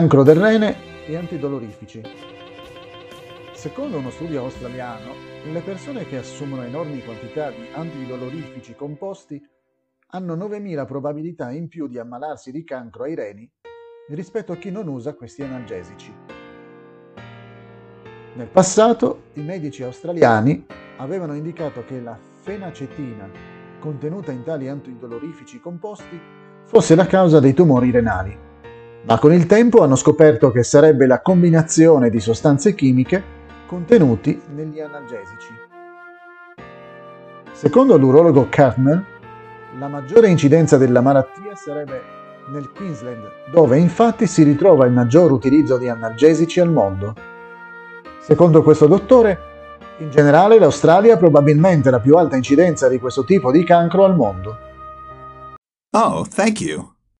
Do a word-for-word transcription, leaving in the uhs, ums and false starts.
cancro del rene e antidolorifici. Secondo uno studio australiano, le persone che assumono enormi quantità di antidolorifici composti hanno novemila probabilità in più di ammalarsi di cancro ai reni rispetto a chi non usa questi analgesici. Nel passato, i medici australiani avevano indicato che la fenacetina contenuta in tali antidolorifici composti fosse la causa dei tumori renali, ma con il tempo hanno scoperto che sarebbe la combinazione di sostanze chimiche contenuti negli analgesici. Secondo l'urologo Cartmill, la maggiore incidenza della malattia sarebbe nel Queensland, dove infatti si ritrova il maggior utilizzo di analgesici al mondo. Secondo questo dottore, in generale l'Australia ha probabilmente la più alta incidenza di questo tipo di cancro al mondo. Oh, thank you.